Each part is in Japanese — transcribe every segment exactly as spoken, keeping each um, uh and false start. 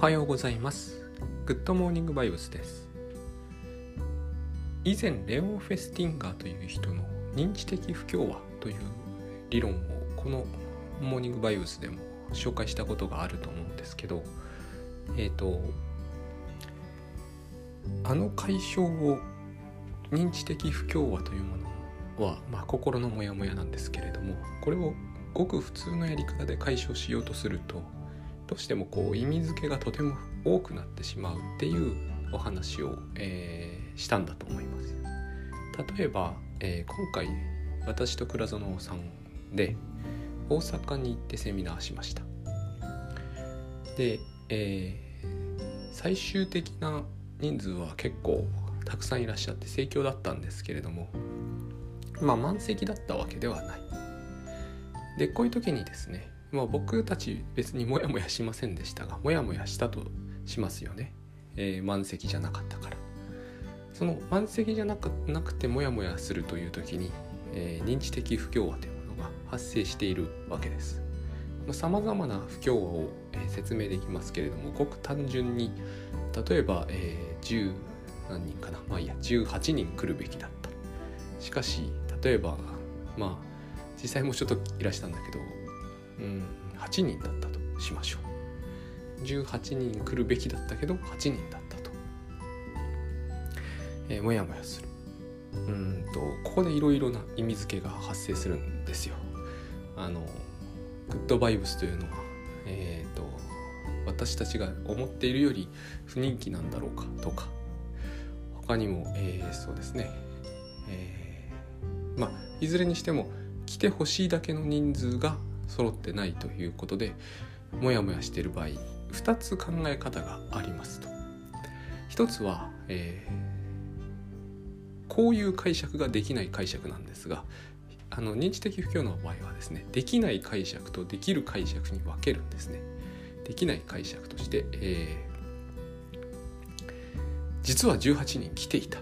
おはようございます。グッドモーニングバイブスです。以前レオン・フェスティンガーという人の認知的不協和という理論をこのモーニングバイブスでも紹介したことがあると思うんですけど、えーと、あの解消を認知的不協和というものは、まあ、心のモヤモヤなんですけれども、これをごく普通のやり方で解消しようとするとどうしてもこう意味付けがとても多くなってしまうっていうお話を、えー、したんだと思います。例えば、えー、今回私と倉園さんで大阪に行ってセミナーしました。で、えー、最終的な人数は結構たくさんいらっしゃって盛況だったんですけれども、まあ満席だったわけではない。でこういう時にですね、まあ、僕たち別にモヤモヤしませんでしたが、モヤモヤしたとしますよね、えー、満席じゃなかったから。その満席じゃなく、なくてモヤモヤするという時に、えー、認知的不協和というものが発生しているわけです。さまざまな不協和を、えー、説明できますけれども、ごく単純に例えば、えー、10何人かな、まあいいや、じゅうはちにん来るべきだった。しかし例えば、まあ実際もうちょっといらしたんだけど、うん、はちにんだったとしましょう。じゅうはちにん来るべきだったけどはちにんだったと、えー、もやもやする。うんとここでいろいろな意味付けが発生するんですよ。あのグッドバイブスというのは、えーと私たちが思っているより不人気なんだろうかとか、他にも、えー、そうですね、えー、まあいずれにしても来てほしいだけの人数が揃ってないということでモヤモヤしている場合、ふたつ考え方がありますと。ひとつは、えー、こういう解釈ができない解釈なんですが、あの認知的不協和の場合はですね、できない解釈とできる解釈に分けるんですね。できない解釈として、えー、実はじゅうはちにん来ていた。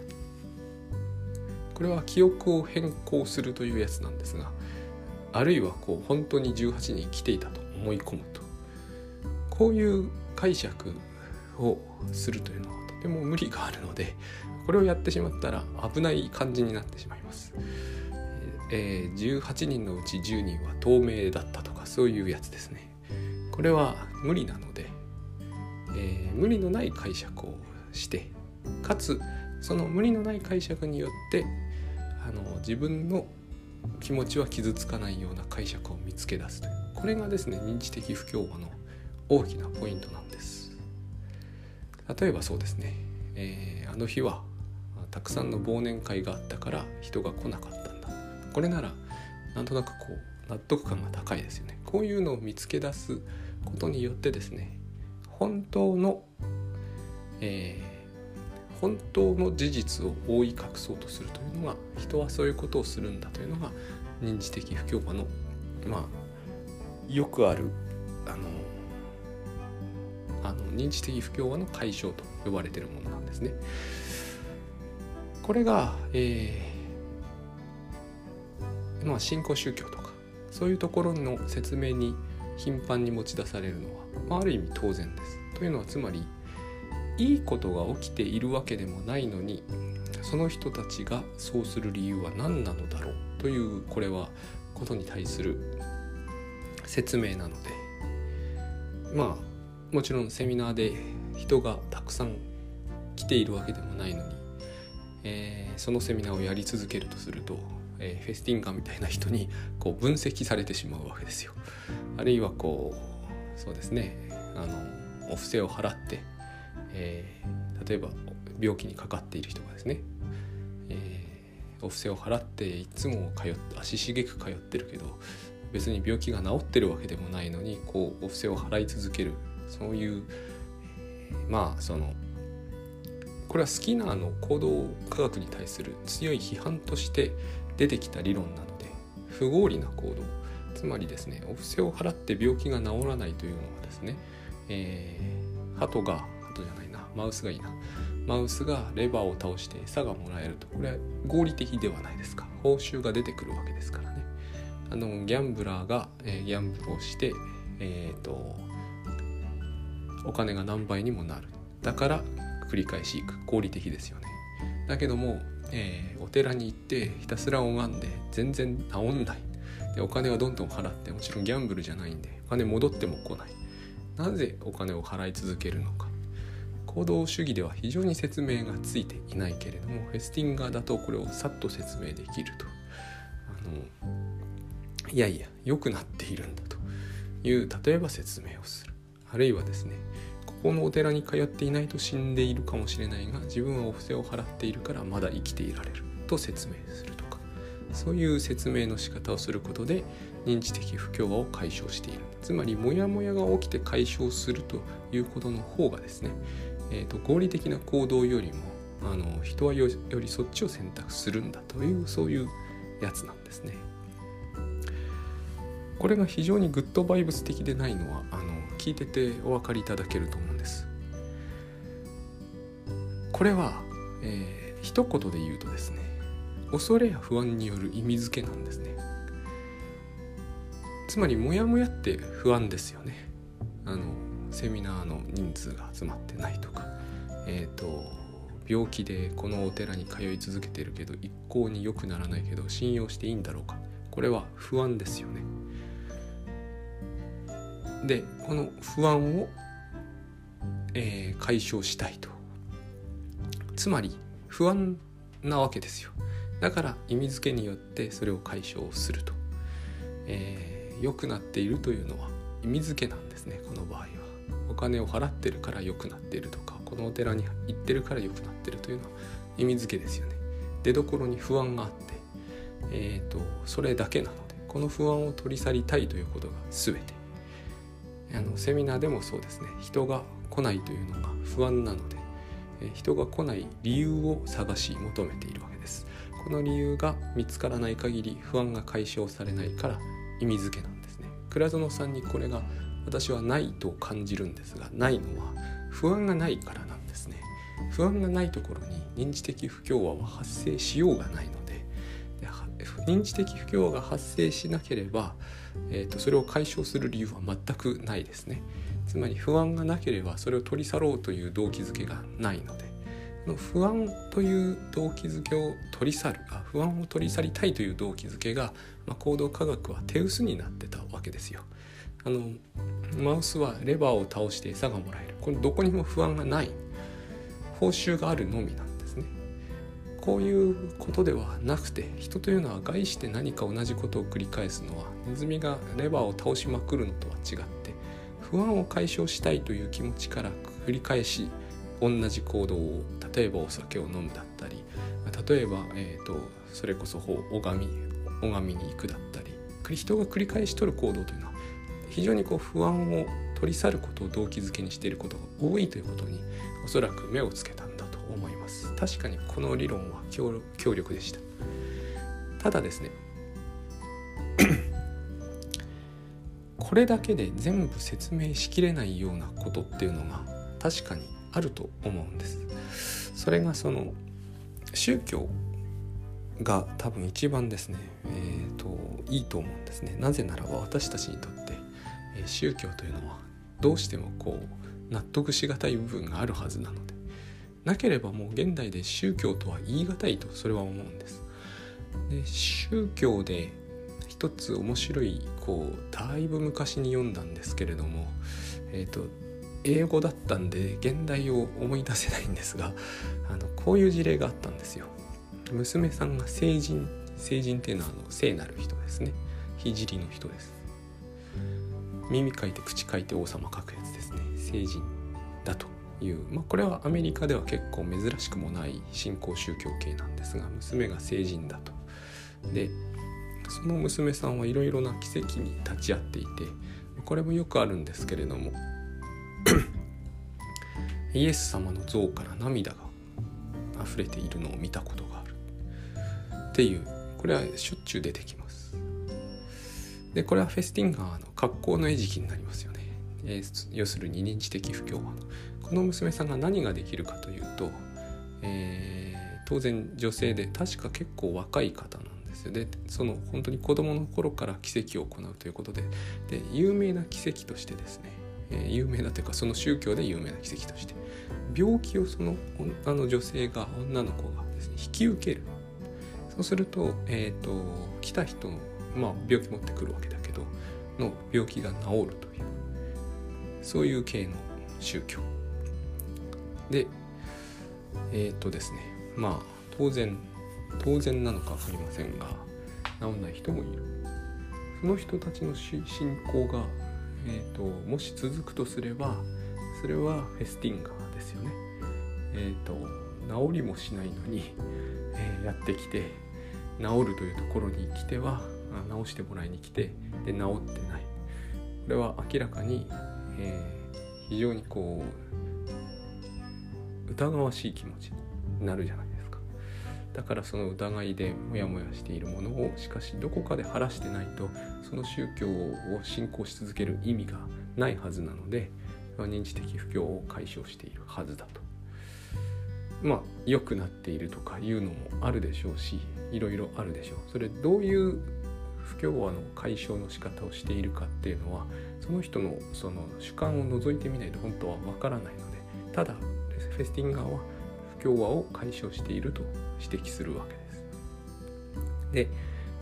これは記憶を変更するというやつなんですが、あるいはこう本当にじゅうはちにん来ていたと思い込むと、こういう解釈をするというのはとても無理があるので、これをやってしまったら危ない感じになってしまいます。えー、じゅうはちにんのうちじゅうにんは透明だったとか、そういうやつですね。これは無理なので、えー、無理のない解釈をして、かつその無理のない解釈によってあの自分の気持ちは傷つかないような解釈を見つけ出すという、これがですね認知的不協和の大きなポイントなんです。例えばそうですね、えー、あの日はたくさんの忘年会があったから人が来なかったんだ。これならなんとなくこう納得感が高いですよね。こういうのを見つけ出すことによってですね、本当の、えー本当の事実を覆い隠そうとするというのが、人はそういうことをするんだというのが認知的不協和の、まあよくあるあのあの認知的不協和の解消と呼ばれているものなんですね。これが、えーまあ、新興宗教とかそういうところの説明に頻繁に持ち出されるのは、まあ、ある意味当然です。というのはつまり、いいことが起きているわけでもないのに、その人たちがそうする理由は何なのだろうという、これはことに対する説明なので、まあもちろんセミナーで人がたくさん来ているわけでもないのに、えー、そのセミナーをやり続けるとすると、えー、フェスティンガーみたいな人にこう分析されてしまうわけですよ。あるいはこうそうですね、あのお布施を払ってえー、例えば病気にかかっている人がですね、えー、お布施を払っていつも通って足しげく通ってるけど、別に病気が治ってるわけでもないのにこうお布施を払い続ける、そういう、まあそのこれはスキナーの行動科学に対する強い批判として出てきた理論なので、不合理な行動、つまりですね、お布施を払って病気が治らないというのはですね、えー、鳩がじゃないなマウスがいいなマウスがレバーを倒して餌がもらえると、これは合理的ではないですか。報酬が出てくるわけですからね。あのギャンブラーが、えー、ギャンブルをして、えーとお金が何倍にもなる。だから繰り返し行く。合理的ですよね。だけども、えー、お寺に行ってひたすら拝んで全然治んないで、お金はどんどん払って、もちろんギャンブルじゃないんでお金戻っても来ない。なぜお金を払い続けるのか、行動主義では非常に説明がついていないけれども、フェスティンガーだとこれをさっと説明できると、あのいやいや良くなっているんだという、例えば説明をする。あるいはですね、ここのお寺に通っていないと死んでいるかもしれないが、自分はお布施を払っているからまだ生きていられると説明するとか、そういう説明の仕方をすることで認知的不協和を解消している。つまりモヤモヤが起きて解消するということの方がですね、えー、と合理的な行動よりもあの人は よ, よりそっちを選択するんだという、そういうやつなんですね。これが非常にグッドバイブス的でないのは、あの聞いててお分かりいただけると思うんです。これは、えー、一言で言うとですね、恐れや不安による意味付けなんですね。つまりモヤモヤって不安ですよね。あのセミナーの人数が集まってないとか、えーと、病気でこのお寺に通い続けているけど一向に良くならないけど信用していいんだろうか、これは不安ですよね。で、この不安を、えー、解消したいと。つまり不安なわけですよ。だから意味付けによってそれを解消すると、えー、良くなっているというのは意味付けなんですね。この場合はお金を払ってるから良くなっているとか、このお寺に行ってるから良くなっているというのは意味付けですよね。出どころに不安があって、えーと、それだけなので、この不安を取り去りたいということが全て。あのセミナーでもそうですね、人が来ないというのが不安なので、人が来ない理由を探し求めているわけです。この理由が見つからない限り不安が解消されないから意味付けなんですね。倉園さんにこれが私はないと感じるんですが、ないのは不安がないからなんですね。不安がないところに認知的不協和は発生しようがないので、認知的不協和が発生しなければ、えーと、それを解消する理由は全くないですね。つまり不安がなければそれを取り去ろうという動機づけがないので、この不安という動機づけを取り去る、あ、不安を取り去りたいという動機づけが、まあ、行動科学は手薄になってたわけですよ。あのマウスはレバーを倒して餌がもらえる。これどこにも不安がない。報酬があるのみなんですね。こういうことではなくて、人というのは概して何か同じことを繰り返すのは、ネズミがレバーを倒しまくるのとは違って、不安を解消したいという気持ちから繰り返し同じ行動を、例えばお酒を飲むだったり、例えば、えーと、それこそ拝み、拝みに行くだったり、人が繰り返し取る行動というのは非常にこう不安を取り去ることを動機づけにしていることが多いということに、おそらく目をつけたんだと思います。確かにこの理論は強力でした。ただですねこれだけで全部説明しきれないようなことっていうのが確かにあると思うんです。それがその宗教が多分一番ですね、えーと、いいと思うんですね。なぜならば私たちにとって、えー、宗教というのはどうしてもこう納得しがたい部分があるはずなので、なければもう現代で宗教とは言い難いとそれは思うんです。で、宗教で一つ面白い、こうだいぶ昔に読んだんですけれども、えーと、英語だったんで現代を思い出せないんですが、あのこういう事例があったんですよ。娘さんが聖人、聖人っていうのはあの聖なる人ですね。聖の人です。耳かいて口かいて王様書くやつですね。聖人だという、まあ、これはアメリカでは結構珍しくもない新興宗教系なんですが、娘が聖人だと。で、その娘さんはいろいろな奇跡に立ち会っていて、これもよくあるんですけれどもイエス様の像から涙が溢れているのを見たことがあるっていう、これはしょっちゅう出てきます。で、これはフェスティンガーの格好の餌食になりますよね、えー、要するに認知的不協和の。この娘さんが何ができるかというと、えー、当然女性で確か結構若い方ので、その本当に子供の頃から奇跡を行うということで、で有名な奇跡としてですね、えー、有名だというか、その宗教で有名な奇跡として、病気をそのあの女性が女の子がですね、引き受ける。そうすると、えーと、来た人の、まあ、病気持ってくるわけだけどの病気が治るという、そういう系の宗教で、えっとですね、まあ当然当然なのか分かりませんが、治んない人もいる。その人たちの信仰が、えーと、もし続くとすれば、それはフェスティンガーですよね。えっと、治りもしないのに、えー、やってきて、治るというところに来ては、治してもらいに来て、で治ってない。これは明らかに、えー、非常にこう疑わしい気持ちになるじゃないですか。だからその疑いでモヤモヤしているものを、しかしどこかで晴らしてないと、その宗教を信仰し続ける意味がないはずなので、認知的不況を解消しているはずだと。まあ良くなっているとかいうのもあるでしょうし、いろいろあるでしょう。それどういう不協和の解消の仕方をしているかっていうのは、その人のその主観を除いてみないと本当はわからないので、ただフェスティンガーは不協和を解消していると指摘するわけです。で、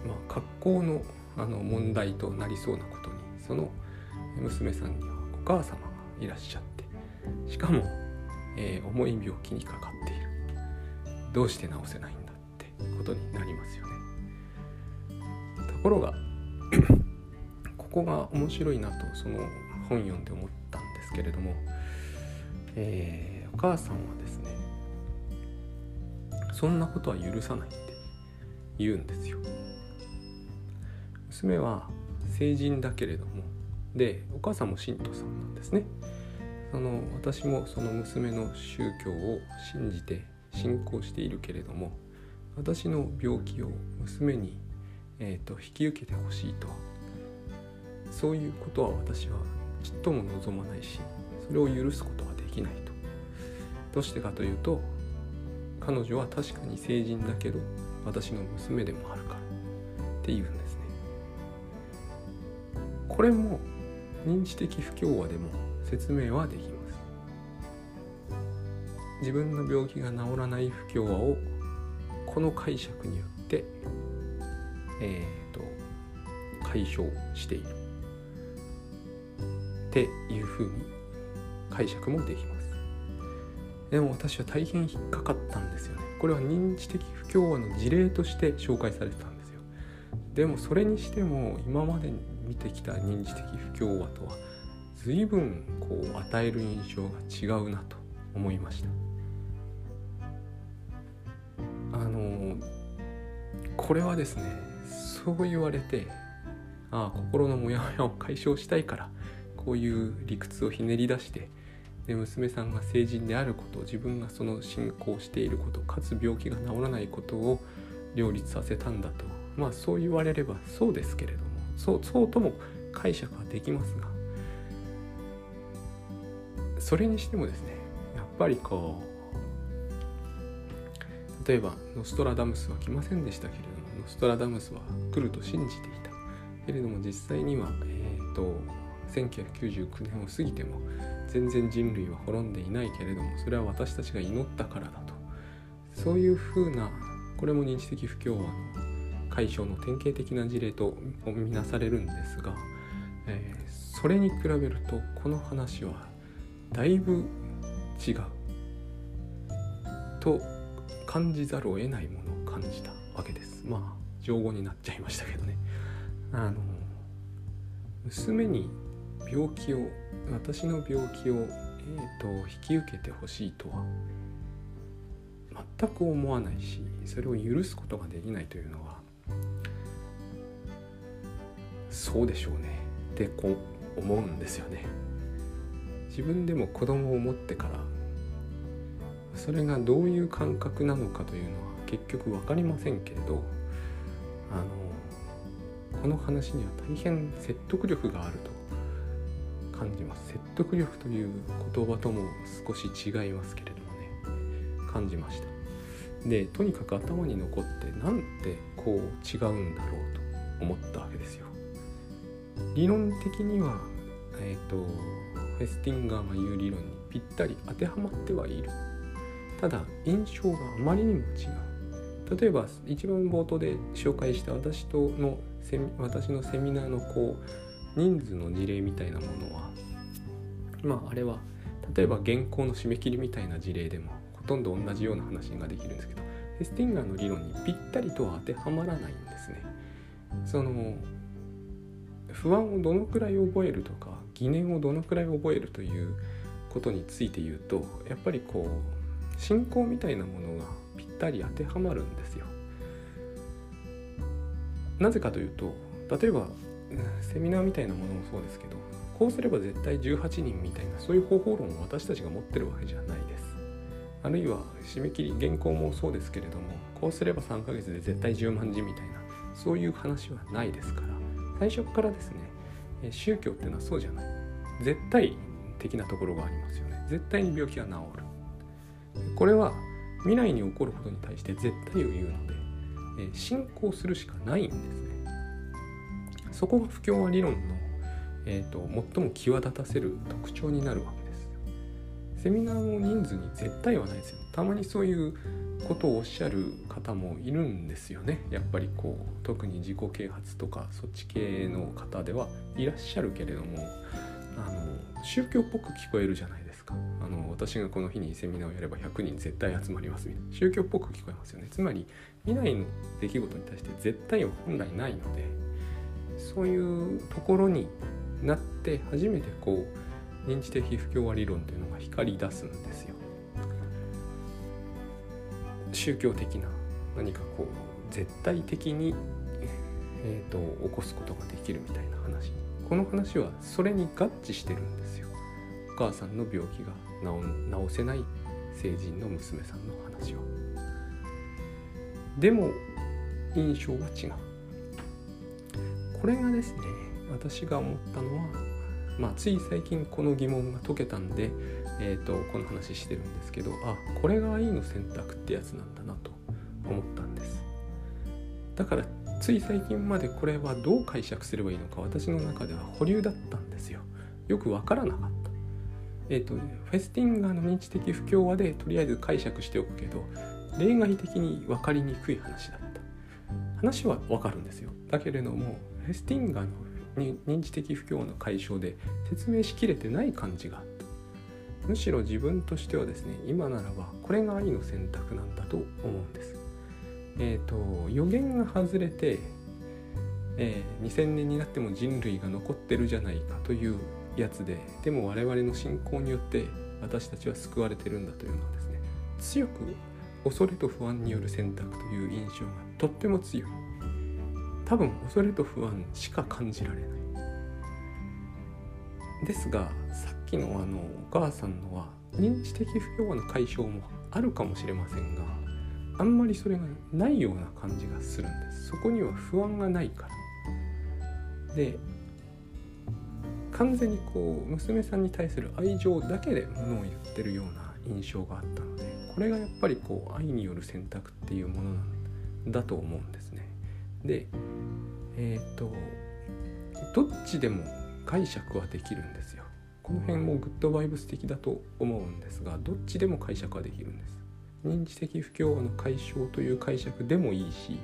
まあ、格好のあの問題となりそうなことに、その娘さんにはお母様がいらっしゃって、しかも、えー、重い病気にかかっている。どうして治せないんだってことになりますよね。ところがここが面白いなと、その本読んで思ったんですけれども、えー、お母さんはですね、そんなことは許さないって言うんですよ。娘は成人だけれども、でお母さんも信徒さんなんですね。その私もその娘の宗教を信じて信仰しているけれども、私の病気を娘にえーと、引き受けてほしいとは、そういうことは私はちっとも望まないし、それを許すことはできないと。どうしてかというと、彼女は確かに成人だけど私の娘でもあるからって言うんですね。これも認知的不協和でも説明はできます。自分の病気が治らない不協和を、この解釈によってえー、と解消しているっていうふうに解釈もできます。でも私は大変引っかかったんですよね。これは認知的不協和の事例として紹介されてたんですよ。でもそれにしても、今まで見てきた認知的不協和とは随分こう与える印象が違うなと思いました。あのこれはですね、そう言われて、ああ心のモヤモヤを解消したいからこういう理屈をひねり出して、で娘さんが成人であること、自分がその信仰していること、かつ病気が治らないことを両立させたんだと、まあそう言われればそうですけれども、そう、そうとも解釈はできますが、それにしてもですね、やっぱりこう、例えばノストラダムスは来ませんでしたけれども、ストラダムスは来ると信じていたけれども、実際には、えー、とせんきゅうひゃくきゅうじゅうきゅうねんを過ぎても全然人類は滅んでいないけれども、それは私たちが祈ったからだと、そういうふうな、これも認知的不協和の解消の典型的な事例と見なされるんですが、えー、それに比べるとこの話はだいぶ違うと感じざるを得ないものを感じたわけです。まあ情報になっちゃいましたけどね。あの娘に病気を、私の病気を、えーと、引き受けてほしいとは全く思わないし、それを許すことができないというのは、そうでしょうねってこう思うんですよね。自分でも子供を持ってから、それがどういう感覚なのかというのは結局分かりませんけれど、あのこの話には大変説得力があると感じます。説得力という言葉とも少し違いますけれどもね、感じました。でとにかく頭に残って、なんてこう違うんだろうと思ったわけですよ。理論的には、えーとフェスティンガーが言う理論にぴったり当てはまってはいる。ただ印象があまりにも違う。例えば一番冒頭で紹介した私とのセミ私のセミナーのこう人数の事例みたいなものは、まああれは例えば原稿の締め切りみたいな事例でもほとんど同じような話ができるんですけど、フェスティンガーの理論にぴったりとは当てはまらないんですね。その不安をどのくらい覚えるとか疑念をどのくらい覚えるということについて言うと、やっぱりこう信仰みたいなものがぴったり当てはまるんですよ。なぜかというと、例えばセミナーみたいなものもそうですけど、こうすれば絶対じゅうはちにんみたいなそういう方法論を私たちが持ってるわけじゃないです。あるいは締め切り原稿もそうですけれども、こうすればさんかげつで絶対じゅうまんじみたいなそういう話はないですから、最初からですね、宗教っていうのはそうじゃない、絶対的なところがありますよね。絶対に病気は治る、これは未来に起こることに対して絶対を言うので信仰するしかないんですね。そこが不協和理論の、えー、と最も際立たせる特徴になるわけです。セミナーの人数に絶対はないですよ。たまにそういうことをおっしゃる方もいるんですよね。やっぱりこう特に自己啓発とかそっち系の方ではいらっしゃるけれども、あの宗教っぽく聞こえるじゃないですか。あの私がこの日にセミナーをやればひゃくにん絶対集まりますみたいな、宗教っぽく聞こえますよね。つまり未来の出来事に対して絶対は本来ないので、そういうところになって初めてこう認知的不協和理論というのが光り出すんですよ。宗教的な何かこう絶対的に、えーと、起こすことができるみたいな話、この話はそれに合致してるんですよ。お母さんの病気が 治, 治せない成人の娘さんの話は。でも印象が違う。これがですね、私が思ったのは、まあ、つい最近この疑問が解けたんで、えーと、この話してるんですけど、あ、これが愛の選択ってやつなんだなと思ったんです。だからつい最近までこれはどう解釈すればいいのか私の中では保留だったんですよ。よくわからなかった。えーと、フェスティンガーの認知的不協和でとりあえず解釈しておくけど、例外的に分かりにくい話だった。話はわかるんですよ。だけれどもフェスティンガーの認知的不協和の解消で説明しきれてない感じがあった。むしろ自分としてはですね、今ならばこれが愛の選択なんだと思うんです。えーと、予言が外れて、えー、にせんねんになっても人類が残ってるじゃないかというやつで、でも我々の信仰によって私たちは救われてるんだというのはですね、強く恐れと不安による選択という印象がとっても強い。多分恐れと不安しか感じられない。ですがさっきのあのお母さんのは認知的不協和の解消もあるかもしれませんが、あんまりそれがないような感じがするんです。そこには不安がないからで、完全にこう娘さんに対する愛情だけで物を言ってるような印象があったので、これがやっぱりこう愛による選択っていうものなんだと思うんですね。で、えっとどっちでも解釈はできるんですよ。この辺もグッドバイブス的だと思うんですが、どっちでも解釈はできるんです。認知的不協和の解消という解釈でもいいし、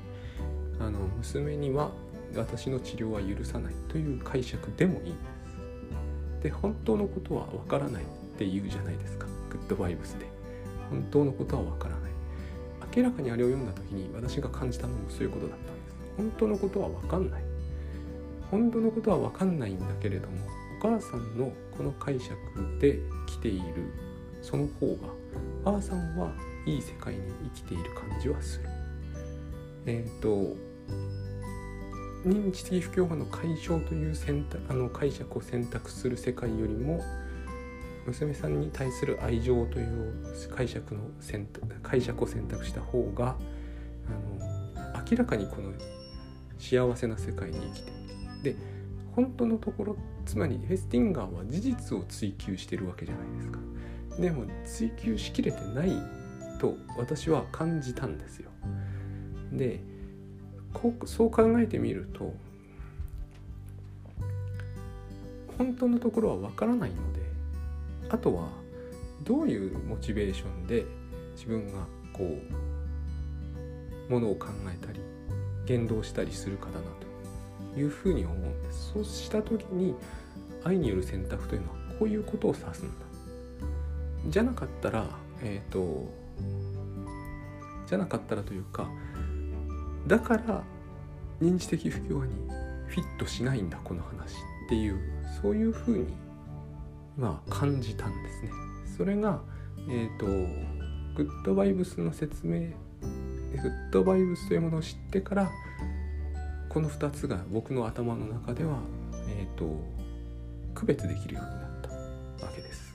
あの娘には私の治療は許さないという解釈でもいいんです。で、本当のことはわからないって言うじゃないですか、グッドバイブスで。本当のことはわからない。明らかにあれを読んだ時に私が感じたのもそういうことだったんです。本当のことはわかんない。本当のことは分かんないんだけれども、お母さんのこの解釈で来ているその方がお母さんはいい世界に生きている感じはする。えっと認知的不協和の解消という選択あの解釈を選択する世界よりも、娘さんに対する愛情という解釈の選択解釈を選択した方が、あの明らかにこの幸せな世界に生きている。で、本当のところ、つまりフェスティンガーは事実を追求してるわけじゃないですか。でも追求しきれてないと私は感じたんですよ。で、こう、そう考えてみると、本当のところはわからないので、あとはどういうモチベーションで自分がこうものを考えたり言動したりするかだなというふうに思うんです。そうした時に愛による選択というのはこういうことを指すんだ。じゃなかったら、えーと、じゃなかったらというか、だから認知的不協和にフィットしないんだこの話っていう、そういうふうに今感じたんですね。それが、えーと、グッドバイブスの説明、グッドバイブスというものを知ってから、このふたつが僕の頭の中では、えーと、区別できるようになったわけです。